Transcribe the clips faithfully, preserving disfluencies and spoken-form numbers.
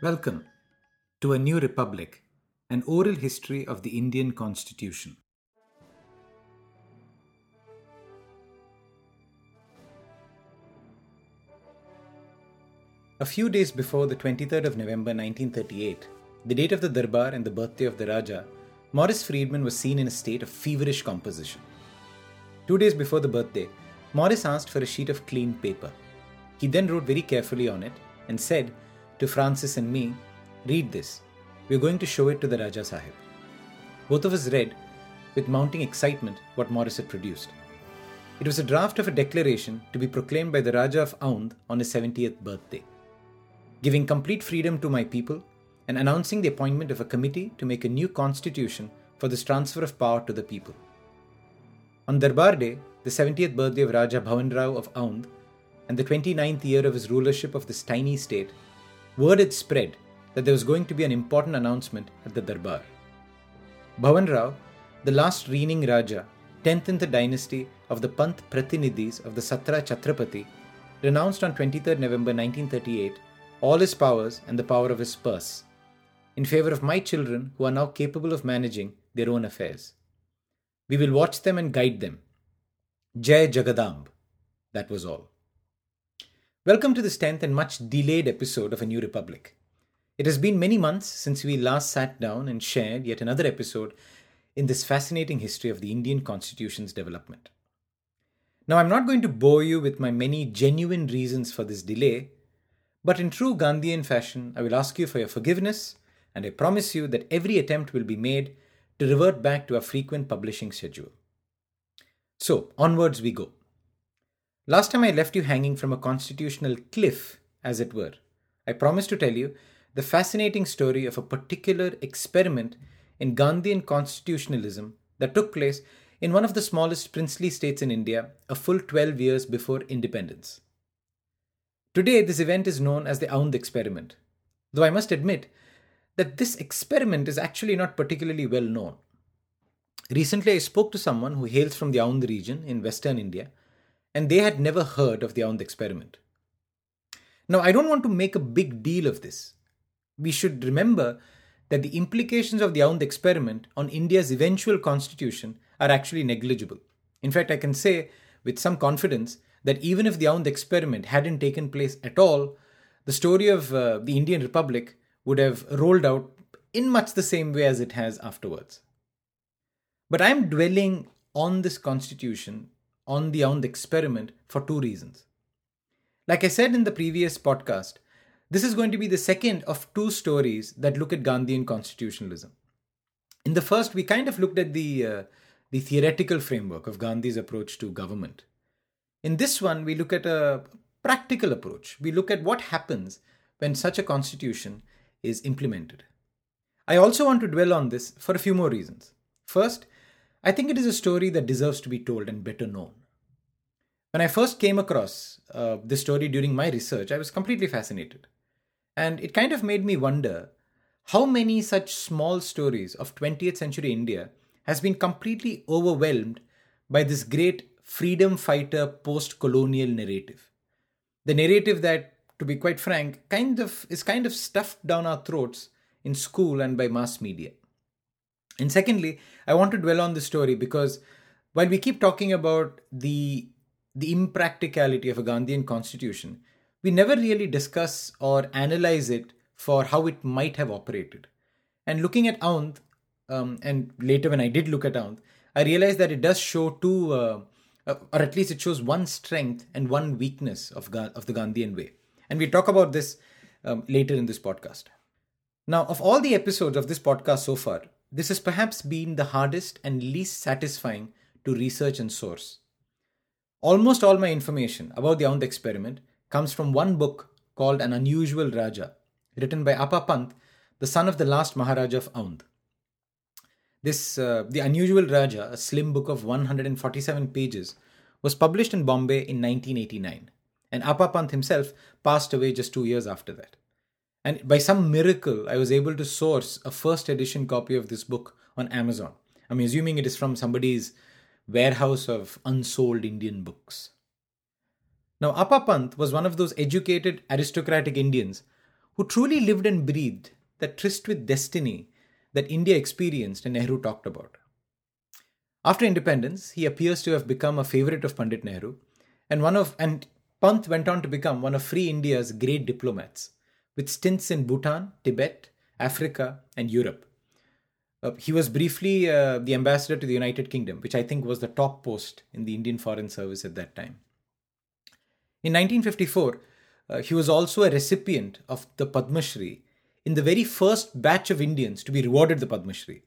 Welcome to A New Republic, an oral history of the Indian Constitution. A few days before the twenty-third of November nineteen thirty-eight, the date of the Darbar and the birthday of the Raja, Maurice Frydman was seen in a state of feverish composition. Two days before the birthday, Maurice asked for a sheet of clean paper. He then wrote very carefully on it and said, to Francis and me, read this. We are going to show it to the Raja Sahib. Both of us read, with mounting excitement, what Maurice had produced. It was a draft of a declaration to be proclaimed by the Raja of Aundh on his seventieth birthday, giving complete freedom to my people and announcing the appointment of a committee to make a new constitution for this transfer of power to the people. On Darbar Day, the seventieth birthday of Raja Bhavanrao of Aundh and the twenty-ninth year of his rulership of this tiny state, word had spread that there was going to be an important announcement at the Darbar. Bhavanrao, the last reigning Raja, tenth in the dynasty of the Panth Pratinidhis of the Satara Chhatrapati, renounced on twenty-third of November nineteen thirty-eight all his powers and the power of his purse, in favour of my children who are now capable of managing their own affairs. We will watch them and guide them. Jai Jagadamb. That was all. Welcome to this tenth and much delayed episode of A New Republic. It has been many months since we last sat down and shared yet another episode in this fascinating history of the Indian Constitution's development. Now, I'm not going to bore you with my many genuine reasons for this delay, but in true Gandhian fashion, I will ask you for your forgiveness, and I promise you that every attempt will be made to revert back to our frequent publishing schedule. So, onwards we go. Last time I left you hanging from a constitutional cliff, as it were. I promised to tell you the fascinating story of a particular experiment in Gandhian constitutionalism that took place in one of the smallest princely states in India a full twelve years before independence. Today, this event is known as the Aundh experiment, though I must admit that this experiment is actually not particularly well known. Recently, I spoke to someone who hails from the Aundh region in western India, and they had never heard of the Aundh experiment. Now, I don't want to make a big deal of this. We should remember that the implications of the Aundh experiment on India's eventual constitution are actually negligible. In fact, I can say with some confidence that even if the Aundh experiment hadn't taken place at all, the story of uh, the Indian Republic would have rolled out in much the same way as it has afterwards. But I'm dwelling on this constitution, on the Aundh experiment, for two reasons. Like I said in the previous podcast, this is going to be the second of two stories that look at Gandhian constitutionalism. In the first, we kind of looked at the, uh, the theoretical framework of Gandhi's approach to government. In this one, we look at a practical approach. We look at what happens when such a constitution is implemented. I also want to dwell on this for a few more reasons. First, I think it is a story that deserves to be told and better known. When I first came across uh, this story during my research, I was completely fascinated. And it kind of made me wonder how many such small stories of twentieth century India has been completely overwhelmed by this great freedom fighter post-colonial narrative. The narrative that, to be quite frank, kind of is kind of stuffed down our throats in school and by mass media. And secondly, I want to dwell on this story because while we keep talking about the, the impracticality of a Gandhian constitution, we never really discuss or analyze it for how it might have operated. And looking at Aundh, um, and later when I did look at Aundh, I realized that it does show two, uh, or at least it shows one strength and one weakness of, Ga- of the Gandhian way. And we'll talk about this um, later in this podcast. Now, of all the episodes of this podcast so far, this has perhaps been the hardest and least satisfying to research and source. Almost all my information about the Aundh experiment comes from one book called An Unusual Raja, written by Appa Pant, the son of the last Maharaja of Aundh. This, uh, The Unusual Raja, a slim book of one hundred forty-seven pages, was published in Bombay in nineteen eighty-nine, and Appa Pant himself passed away just two years after that. And by some miracle, I was able to source a first edition copy of this book on Amazon. I'm assuming it is from somebody's warehouse of unsold Indian books. Now, Appa Pant was one of those educated aristocratic Indians who truly lived and breathed that tryst with destiny that India experienced and Nehru talked about. After independence, he appears to have become a favourite of Pandit Nehru, and one of and Panth went on to become one of Free India's great diplomats, with stints in Bhutan, Tibet, Africa, and Europe. Uh, he was briefly uh, the ambassador to the United Kingdom, which I think was the top post in the Indian Foreign Service at that time. In nineteen fifty-four, uh, he was also a recipient of the Padma Shri in the very first batch of Indians to be rewarded the Padma Shri.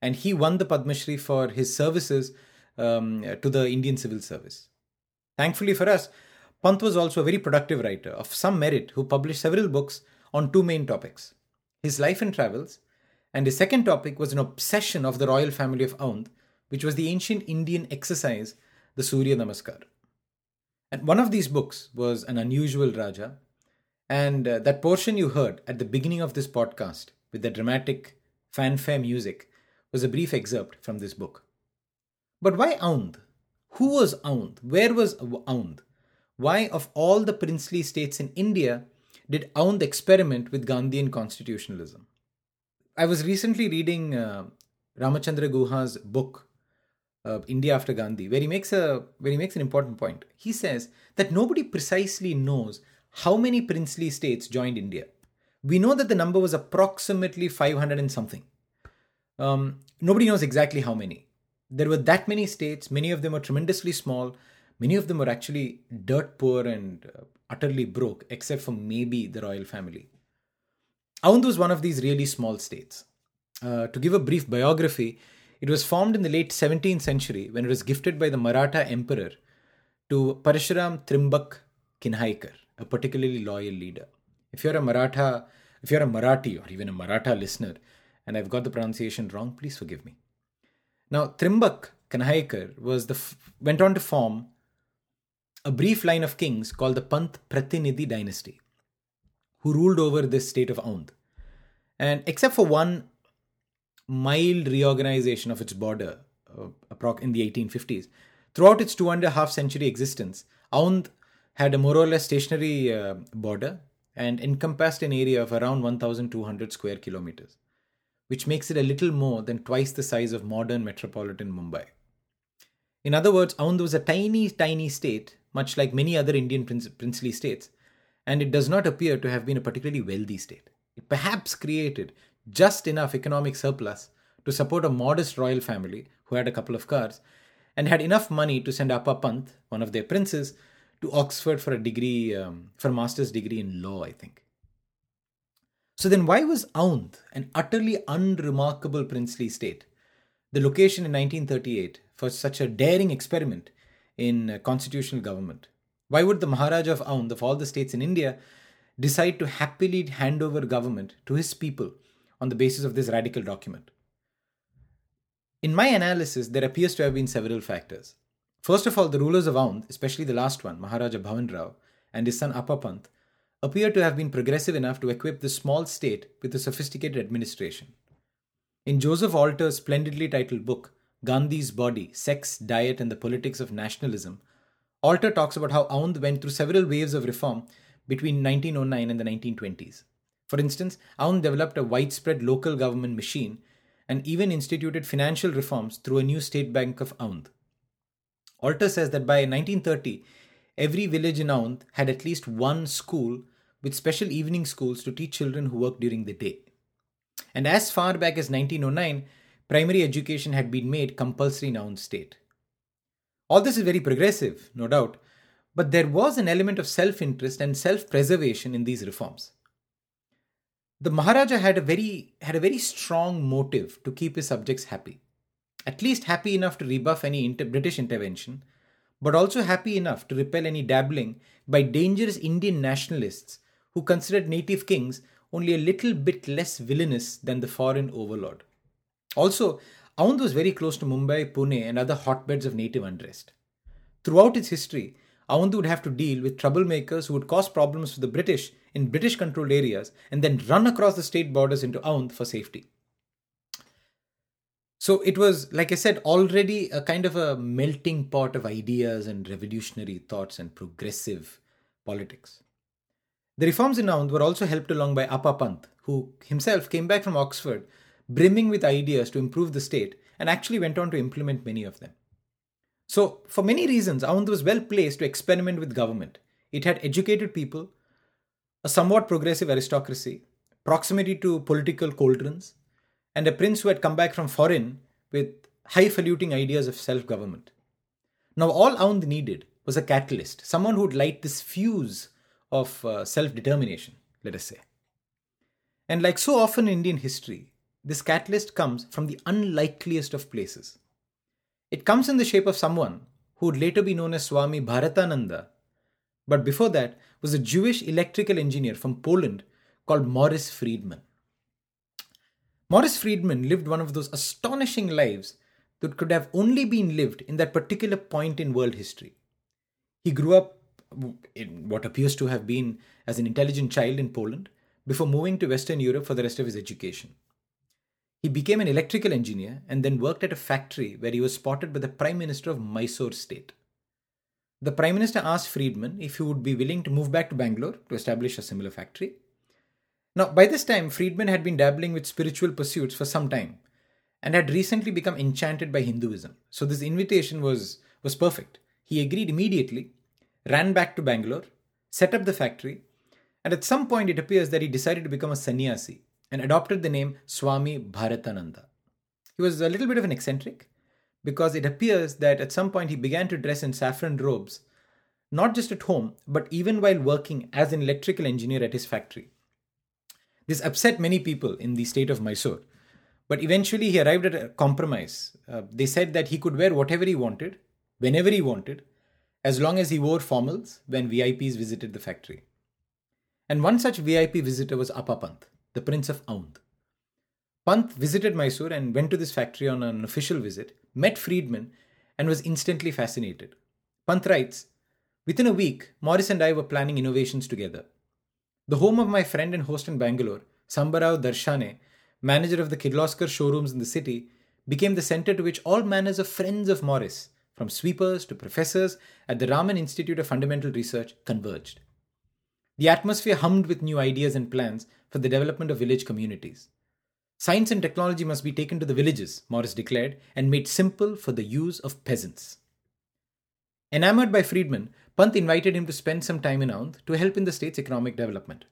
And he won the Padma Shri for his services um, to the Indian Civil Service. Thankfully for us, Pant was also a very productive writer of some merit who published several books on two main topics, his life and travels, and his second topic was an obsession of the royal family of Aundh, which was the ancient Indian exercise, the Surya Namaskar. And one of these books was An Unusual Raja, and uh, that portion you heard at the beginning of this podcast with the dramatic fanfare music was a brief excerpt from this book. But why Aundh? Who was Aundh? Where was Aundh? Why, of all the princely states in India, did Aundh experiment with Gandhian constitutionalism? I was recently reading uh, Ramachandra Guha's book, uh, India After Gandhi, where he makes a where he makes an important point. He says that nobody precisely knows how many princely states joined India. We know that the number was approximately five hundred and something. Um, nobody knows exactly how many. There were that many states. Many of them were tremendously small. Many of them were actually dirt poor and uh, utterly broke, except for maybe the royal family. Aundh was one of these really small states. Uh, to give a brief biography, it was formed in the late seventeenth century when it was gifted by the Maratha emperor to Parashram Trimbak Kinhaikar, a particularly loyal leader. If you're a Maratha, if you're a Marathi or even a Maratha listener, and I've got the pronunciation wrong, please forgive me. Now, Trimbak Kinhaikar was the f- went on to form a brief line of kings called the Panth Pratinidhi dynasty, who ruled over this state of Aundh. And except for one mild reorganization of its border uh, in the eighteen fifties, throughout its two and a half century existence, Aundh had a more or less stationary uh, border and encompassed an area of around one thousand two hundred square kilometers, which makes it a little more than twice the size of modern metropolitan Mumbai. In other words, Aundh was a tiny, tiny state, much like many other Indian prince, princely states, and it does not appear to have been a particularly wealthy state. It perhaps created just enough economic surplus to support a modest royal family who had a couple of cars and had enough money to send Appa Pant, one of their princes, to Oxford for a degree, um, for a master's degree in law, I think. So then why was Aundh an utterly unremarkable princely state, the location in nineteen thirty-eight for such a daring experiment in constitutional government? Why would the Maharaja of Aundh, of all the states in India, decide to happily hand over government to his people on the basis of this radical document? In my analysis, there appears to have been several factors. First of all, the rulers of Aundh, especially the last one, Maharaja Bhavanrao, and his son Appa Pant, appear to have been progressive enough to equip the small state with a sophisticated administration. In Joseph Alter's splendidly titled book, Gandhi's Body, Sex, Diet and the Politics of Nationalism, Alter talks about how Aundh went through several waves of reform between nineteen oh nine and the nineteen twenties. For instance, Aundh developed a widespread local government machine and even instituted financial reforms through a new state bank of Aundh. Alter says that by nineteen thirty, every village in Aundh had at least one school with special evening schools to teach children who worked during the day. And as far back as nineteen oh nine, primary education had been made compulsory in Aundh state. All this is very progressive, no doubt, but there was an element of self-interest and self-preservation in these reforms. The Maharaja had a very had a very strong motive to keep his subjects happy, at least happy enough to rebuff any inter- British intervention, but also happy enough to repel any dabbling by dangerous Indian nationalists who considered native kings only a little bit less villainous than the foreign overlord. Also, Aundh was very close to Mumbai, Pune and other hotbeds of native unrest. Throughout its history, Aundh would have to deal with troublemakers who would cause problems for the British in British-controlled areas and then run across the state borders into Aundh for safety. So it was, like I said, already a kind of a melting pot of ideas and revolutionary thoughts and progressive politics. The reforms in Aundh were also helped along by Appa Pant, who himself came back from Oxford brimming with ideas to improve the state and actually went on to implement many of them. So, for many reasons, Aundh was well placed to experiment with government. It had educated people, a somewhat progressive aristocracy, proximity to political cauldrons, and a prince who had come back from foreign with highfalutin ideas of self-government. Now, all Aundh needed was a catalyst, someone who would light this fuse of uh, self-determination, let us say. And like so often in Indian history, this catalyst comes from the unlikeliest of places. It comes in the shape of someone who would later be known as Swami Bharatananda, but before that was a Jewish electrical engineer from Poland called Maurice Frydman. Maurice Frydman lived one of those astonishing lives that could have only been lived in that particular point in world history. He grew up in what appears to have been as an intelligent child in Poland before moving to Western Europe for the rest of his education. He became an electrical engineer and then worked at a factory where he was spotted by the Prime Minister of Mysore state. The Prime Minister asked Frydman if he would be willing to move back to Bangalore to establish a similar factory. Now, by this time, Frydman had been dabbling with spiritual pursuits for some time and had recently become enchanted by Hinduism. So this invitation was, was perfect. He agreed immediately, ran back to Bangalore, set up the factory, and at some point it appears that he decided to become a sannyasi and adopted the name Swami Bharatananda. He was a little bit of an eccentric because it appears that at some point he began to dress in saffron robes, not just at home, but even while working as an electrical engineer at his factory. This upset many people in the state of Mysore, but eventually he arrived at a compromise. Uh, they said that he could wear whatever he wanted, whenever he wanted, as long as he wore formals when V I Ps visited the factory. And one such V I P visitor was Appa Pant, the Prince of Aundh. Pant visited Mysore and went to this factory on an official visit, met Frydman, and was instantly fascinated. Pant writes, "Within a week, Maurice and I were planning innovations together. The home of my friend and host in Bangalore, Sambarao Darshane, manager of the Kidloskar showrooms in the city, became the center to which all manners of friends of Maurice, from sweepers to professors at the Raman Institute of Fundamental Research, converged. The atmosphere hummed with new ideas and plans for the development of village communities. Science and technology must be taken to the villages," Maurice declared, "and made simple for the use of peasants." Enamored by Frydman, Pant invited him to spend some time in Aundh to help in the state's economic development.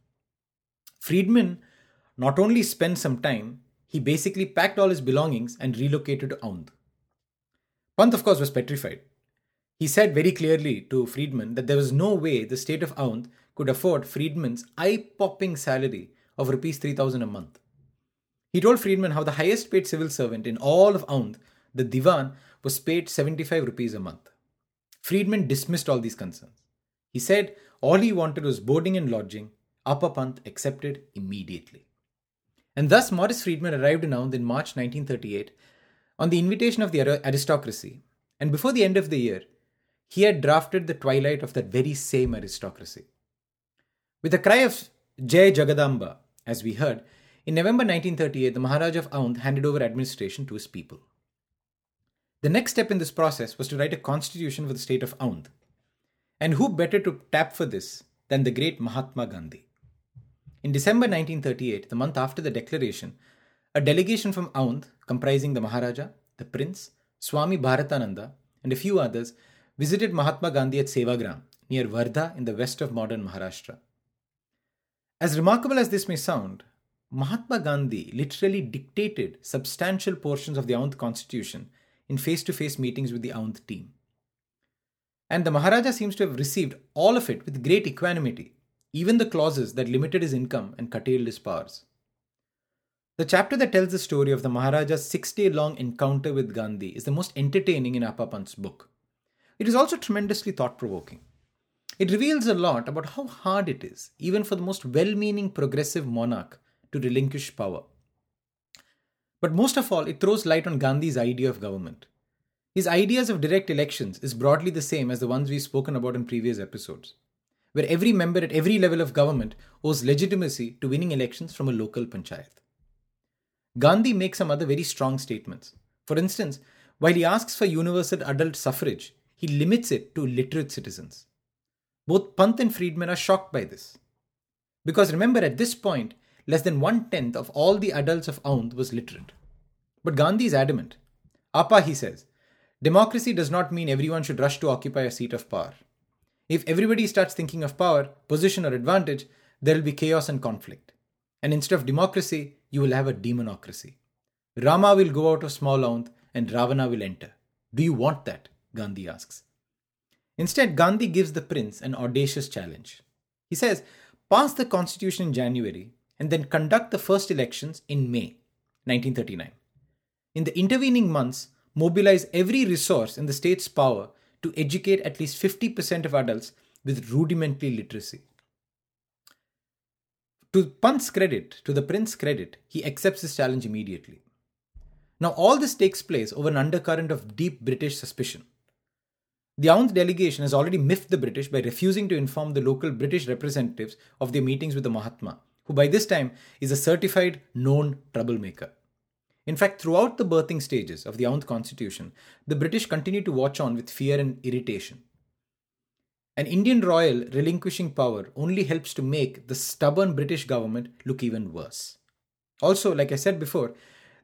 Frydman not only spent some time, he basically packed all his belongings and relocated to Aundh. Pant, of course, was petrified. He said very clearly to Frydman that there was no way the state of Aundh could afford Friedman's eye-popping salary of rupees three thousand a month. He told Frydman how the highest-paid civil servant in all of Aundh, the Diwan, was paid seventy-five rupees a month. Frydman dismissed all these concerns. He said all he wanted was boarding and lodging. Appa Pant accepted immediately. And thus Maurice Frydman arrived in Aundh in March nineteen thirty-eight on the invitation of the aristocracy, and before the end of the year, he had drafted the twilight of that very same aristocracy. With a cry of Jai Jagadamba, as we heard, in November nineteen thirty-eight, the Maharaja of Aundh handed over administration to his people. The next step in this process was to write a constitution for the state of Aundh. And who better to tap for this than the great Mahatma Gandhi? In December nineteen thirty-eight, the month after the declaration, a delegation from Aundh, comprising the Maharaja, the Prince, Swami Bharatananda, and a few others, visited Mahatma Gandhi at Sevagram, near Wardha in the west of modern Maharashtra. As remarkable as this may sound, Mahatma Gandhi literally dictated substantial portions of the Aundh constitution in face-to-face meetings with the Aundh team. And the Maharaja seems to have received all of it with great equanimity, even the clauses that limited his income and curtailed his powers. The chapter that tells the story of the Maharaja's six-day-long encounter with Gandhi is the most entertaining in Appa Pant's book. It is also tremendously thought-provoking. It reveals a lot about how hard it is, even for the most well-meaning progressive monarch, to relinquish power. But most of all, it throws light on Gandhi's idea of government. His ideas of direct elections is broadly the same as the ones we've spoken about in previous episodes, where every member at every level of government owes legitimacy to winning elections from a local panchayat. Gandhi makes some other very strong statements. For instance, while he asks for universal adult suffrage, he limits it to literate citizens. Both Pant and Frydman are shocked by this. Because remember, at this point, less than one-tenth of all the adults of Aundh was literate. But Gandhi is adamant. Appa, he says, democracy does not mean everyone should rush to occupy a seat of power. If everybody starts thinking of power, position or advantage, there will be chaos and conflict. And instead of democracy, you will have a demonocracy. Rama will go out of small Aundh and Ravana will enter. Do you want that? Gandhi asks. Instead, Gandhi gives the prince an audacious challenge. He says, pass the constitution in January and then conduct the first elections in May nineteen thirty-nine. In the intervening months, mobilize every resource in the state's power to educate at least fifty percent of adults with rudimentary literacy. To Pant's credit, to the prince's credit, he accepts this challenge immediately. Now, all this takes place over an undercurrent of deep British suspicion. The Aundh delegation has already miffed the British by refusing to inform the local British representatives of their meetings with the Mahatma, who by this time is a certified known troublemaker. In fact, throughout the birthing stages of the Aundh constitution, the British continue to watch on with fear and irritation. An Indian royal relinquishing power only helps to make the stubborn British government look even worse. Also, like I said before,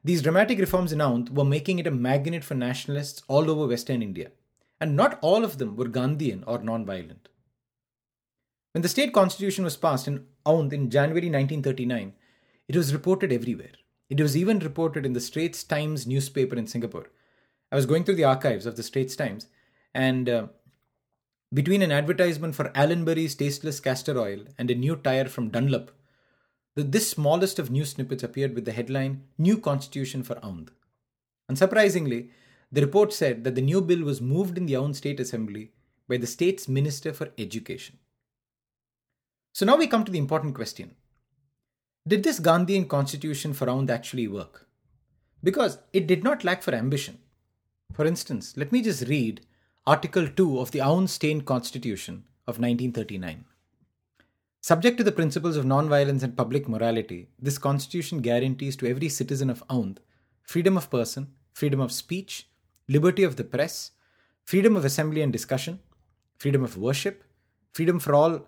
these dramatic reforms in Aundh were making it a magnet for nationalists all over Western India, and not all of them were Gandhian or non-violent. When the state constitution was passed in Aundh in January nineteen thirty-nine, it was reported everywhere. It was even reported in the Straits Times newspaper in Singapore. I was going through the archives of the Straits Times, and uh, between an advertisement for Allenbury's tasteless castor oil and a new tyre from Dunlop, this smallest of news snippets appeared with the headline, New Constitution for Aundh. Unsurprisingly, the report said that the new bill was moved in the Aundh State Assembly by the state's Minister for Education. So now we come to the important question. Did this Gandhian constitution for Aundh actually work? Because it did not lack for ambition. For instance, let me just read Article two of the Aundh State Constitution of nineteen thirty-nine. Subject to the principles of non-violence and public morality, this constitution guarantees to every citizen of Aundh freedom of person, freedom of speech, liberty of the press, freedom of assembly and discussion, freedom of worship, freedom for all,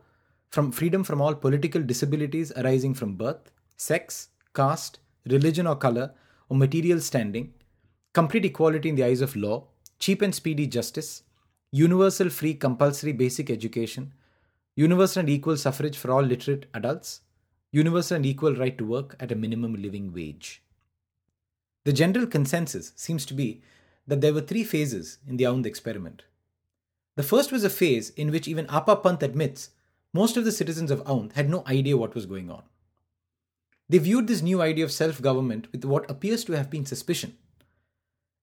from freedom from all political disabilities arising from birth, sex, caste, religion or colour, or material standing, complete equality in the eyes of law, cheap and speedy justice, universal free compulsory basic education, universal and equal suffrage for all literate adults, universal and equal right to work at a minimum living wage. The general consensus seems to be that there were three phases in the Aundh experiment. The first was a phase in which even Appa Pant admits most of the citizens of Aundh had no idea what was going on. They viewed this new idea of self-government with what appears to have been suspicion.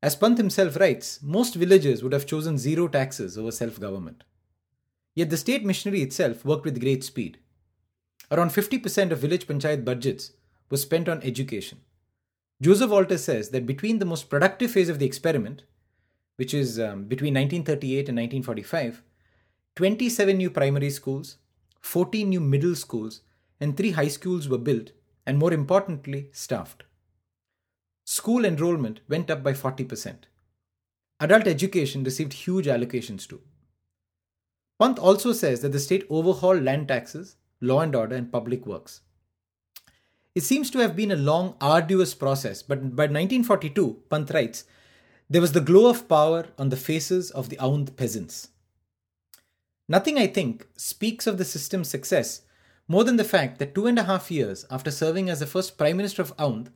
As Pant himself writes, most villagers would have chosen zero taxes over self-government. Yet the state missionary itself worked with great speed. Around fifty percent of village panchayat budgets was spent on education. Joseph Walter says that between the most productive phase of the experiment, which is um, between nineteen thirty-eight and nineteen forty-five, twenty-seven new primary schools, fourteen new middle schools, and three high schools were built and, more importantly, staffed. School enrollment went up by forty percent. Adult education received huge allocations too. Pant also says that the state overhauled land taxes, law and order, and public works. It seems to have been a long, arduous process, but by nineteen forty-two, Pant writes, there was the glow of power on the faces of the Aundh peasants. Nothing, I think, speaks of the system's success more than the fact that two and a half years after serving as the first Prime Minister of Aundh,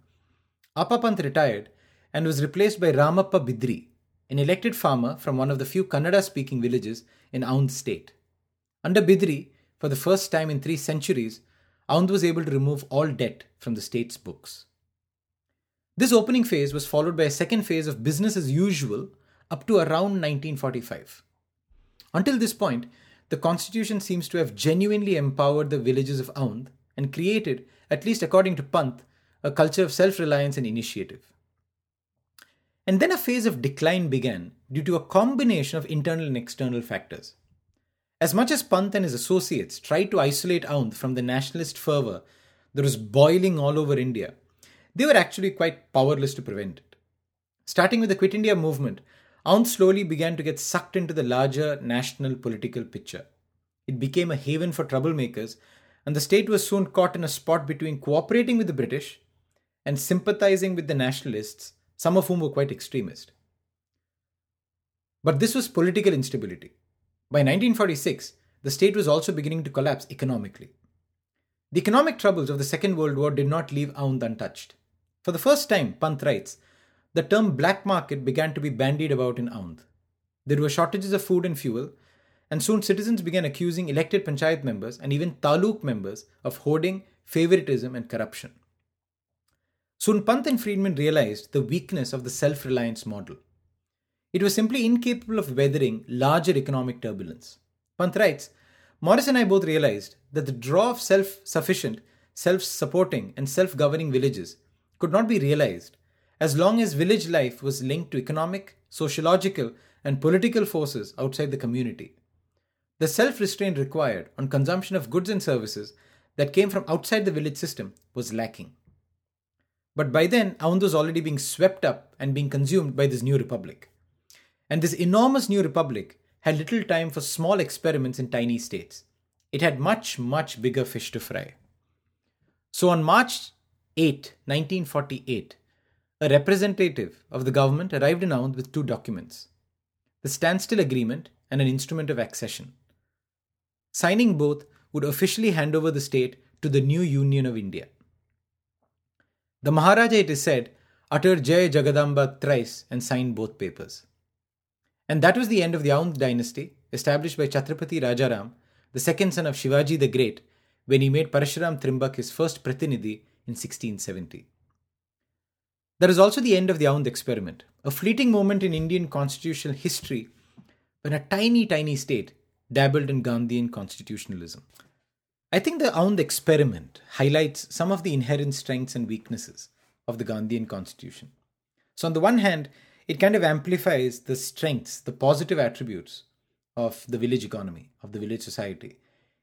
Appa Pant retired and was replaced by Ramappa Bidri, an elected farmer from one of the few Kannada-speaking villages in Aundh state. Under Bidri, for the first time in three centuries, Aundh was able to remove all debt from the state's books. This opening phase was followed by a second phase of business as usual up to around nineteen forty-five. Until this point, the constitution seems to have genuinely empowered the villages of Aundh and created, at least according to Pant, a culture of self-reliance and initiative. And then a phase of decline began due to a combination of internal and external factors. As much as Pant and his associates tried to isolate Aundh from the nationalist fervour that was boiling all over India, they were actually quite powerless to prevent it. Starting with the Quit India movement, Aundh slowly began to get sucked into the larger national political picture. It became a haven for troublemakers and the state was soon caught in a spot between cooperating with the British and sympathizing with the nationalists, some of whom were quite extremist. But this was political instability. By nineteen forty-six, the state was also beginning to collapse economically. The economic troubles of the Second World War did not leave Aundh untouched. For the first time, Pant writes, the term black market began to be bandied about in Aundh. There were shortages of food and fuel, and soon citizens began accusing elected panchayat members and even taluk members of hoarding, favoritism and corruption. Soon Pant and Frydman realized the weakness of the self-reliance model. It was simply incapable of weathering larger economic turbulence. Pant writes, Maurice and I both realized that the draw of self-sufficient, self-supporting and self-governing villages could not be realized as long as village life was linked to economic, sociological and political forces outside the community. The self-restraint required on consumption of goods and services that came from outside the village system was lacking. But by then, Aundh was already being swept up and being consumed by this new republic. And this enormous new republic had little time for small experiments in tiny states. It had much, much bigger fish to fry. So on March eighth, nineteen forty-eight, a representative of the government arrived in Aundh with two documents, the Standstill Agreement and an Instrument of Accession. Signing both would officially hand over the state to the new Union of India. The Maharaja, it is said, uttered Jai Jagadamba thrice and signed both papers. And that was the end of the Aundh dynasty, established by Chhatrapati Rajaram, the second son of Shivaji the Great, when he made Parashram Trimbak his first Pratinidhi in sixteen seventy. That is also the end of the Aundh experiment, a fleeting moment in Indian constitutional history when a tiny, tiny state dabbled in Gandhian constitutionalism. I think the Aundh experiment highlights some of the inherent strengths and weaknesses of the Gandhian constitution. So on the one hand, it kind of amplifies the strengths, the positive attributes of the village economy, of the village society.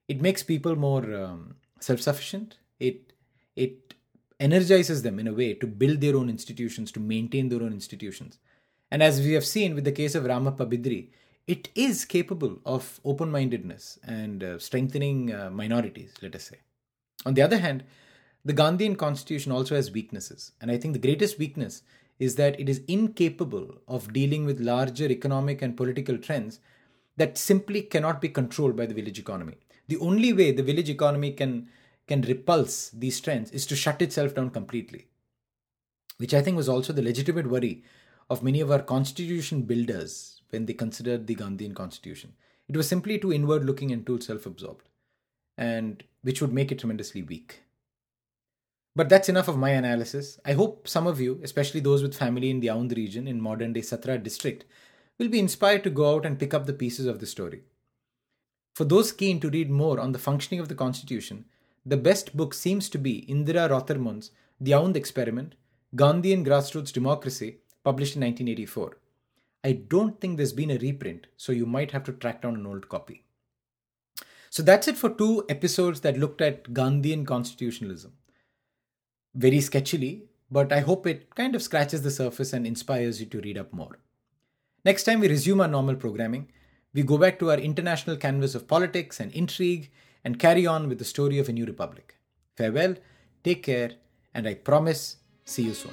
It makes people more um, self-sufficient. It, it energizes them in a way to build their own institutions, to maintain their own institutions. And as we have seen with the case of Ramappa Bidri, it is capable of open-mindedness and uh, strengthening uh, minorities, let us say. On the other hand, the Gandhian constitution also has weaknesses. And I think the greatest weakness is that it is incapable of dealing with larger economic and political trends that simply cannot be controlled by the village economy. The only way the village economy can, can repulse these trends is to shut itself down completely, which I think was also the legitimate worry of many of our constitution builders when they considered the Gandhian constitution. It was simply too inward-looking and too self-absorbed, and which would make it tremendously weak. But that's enough of my analysis. I hope some of you, especially those with family in the Aundh region in modern-day Satara district, will be inspired to go out and pick up the pieces of the story. For those keen to read more on the functioning of the constitution, the best book seems to be Indira Rothermund's The Aundh Experiment, Gandhian Grassroots Democracy, published in nineteen eighty-four. I don't think there's been a reprint, so you might have to track down an old copy. So that's it for two episodes that looked at Gandhian constitutionalism. Very sketchily, but I hope it kind of scratches the surface and inspires you to read up more. Next time we resume our normal programming, we go back to our international canvas of politics and intrigue and carry on with the story of a new republic. Farewell, take care, and I promise, see you soon.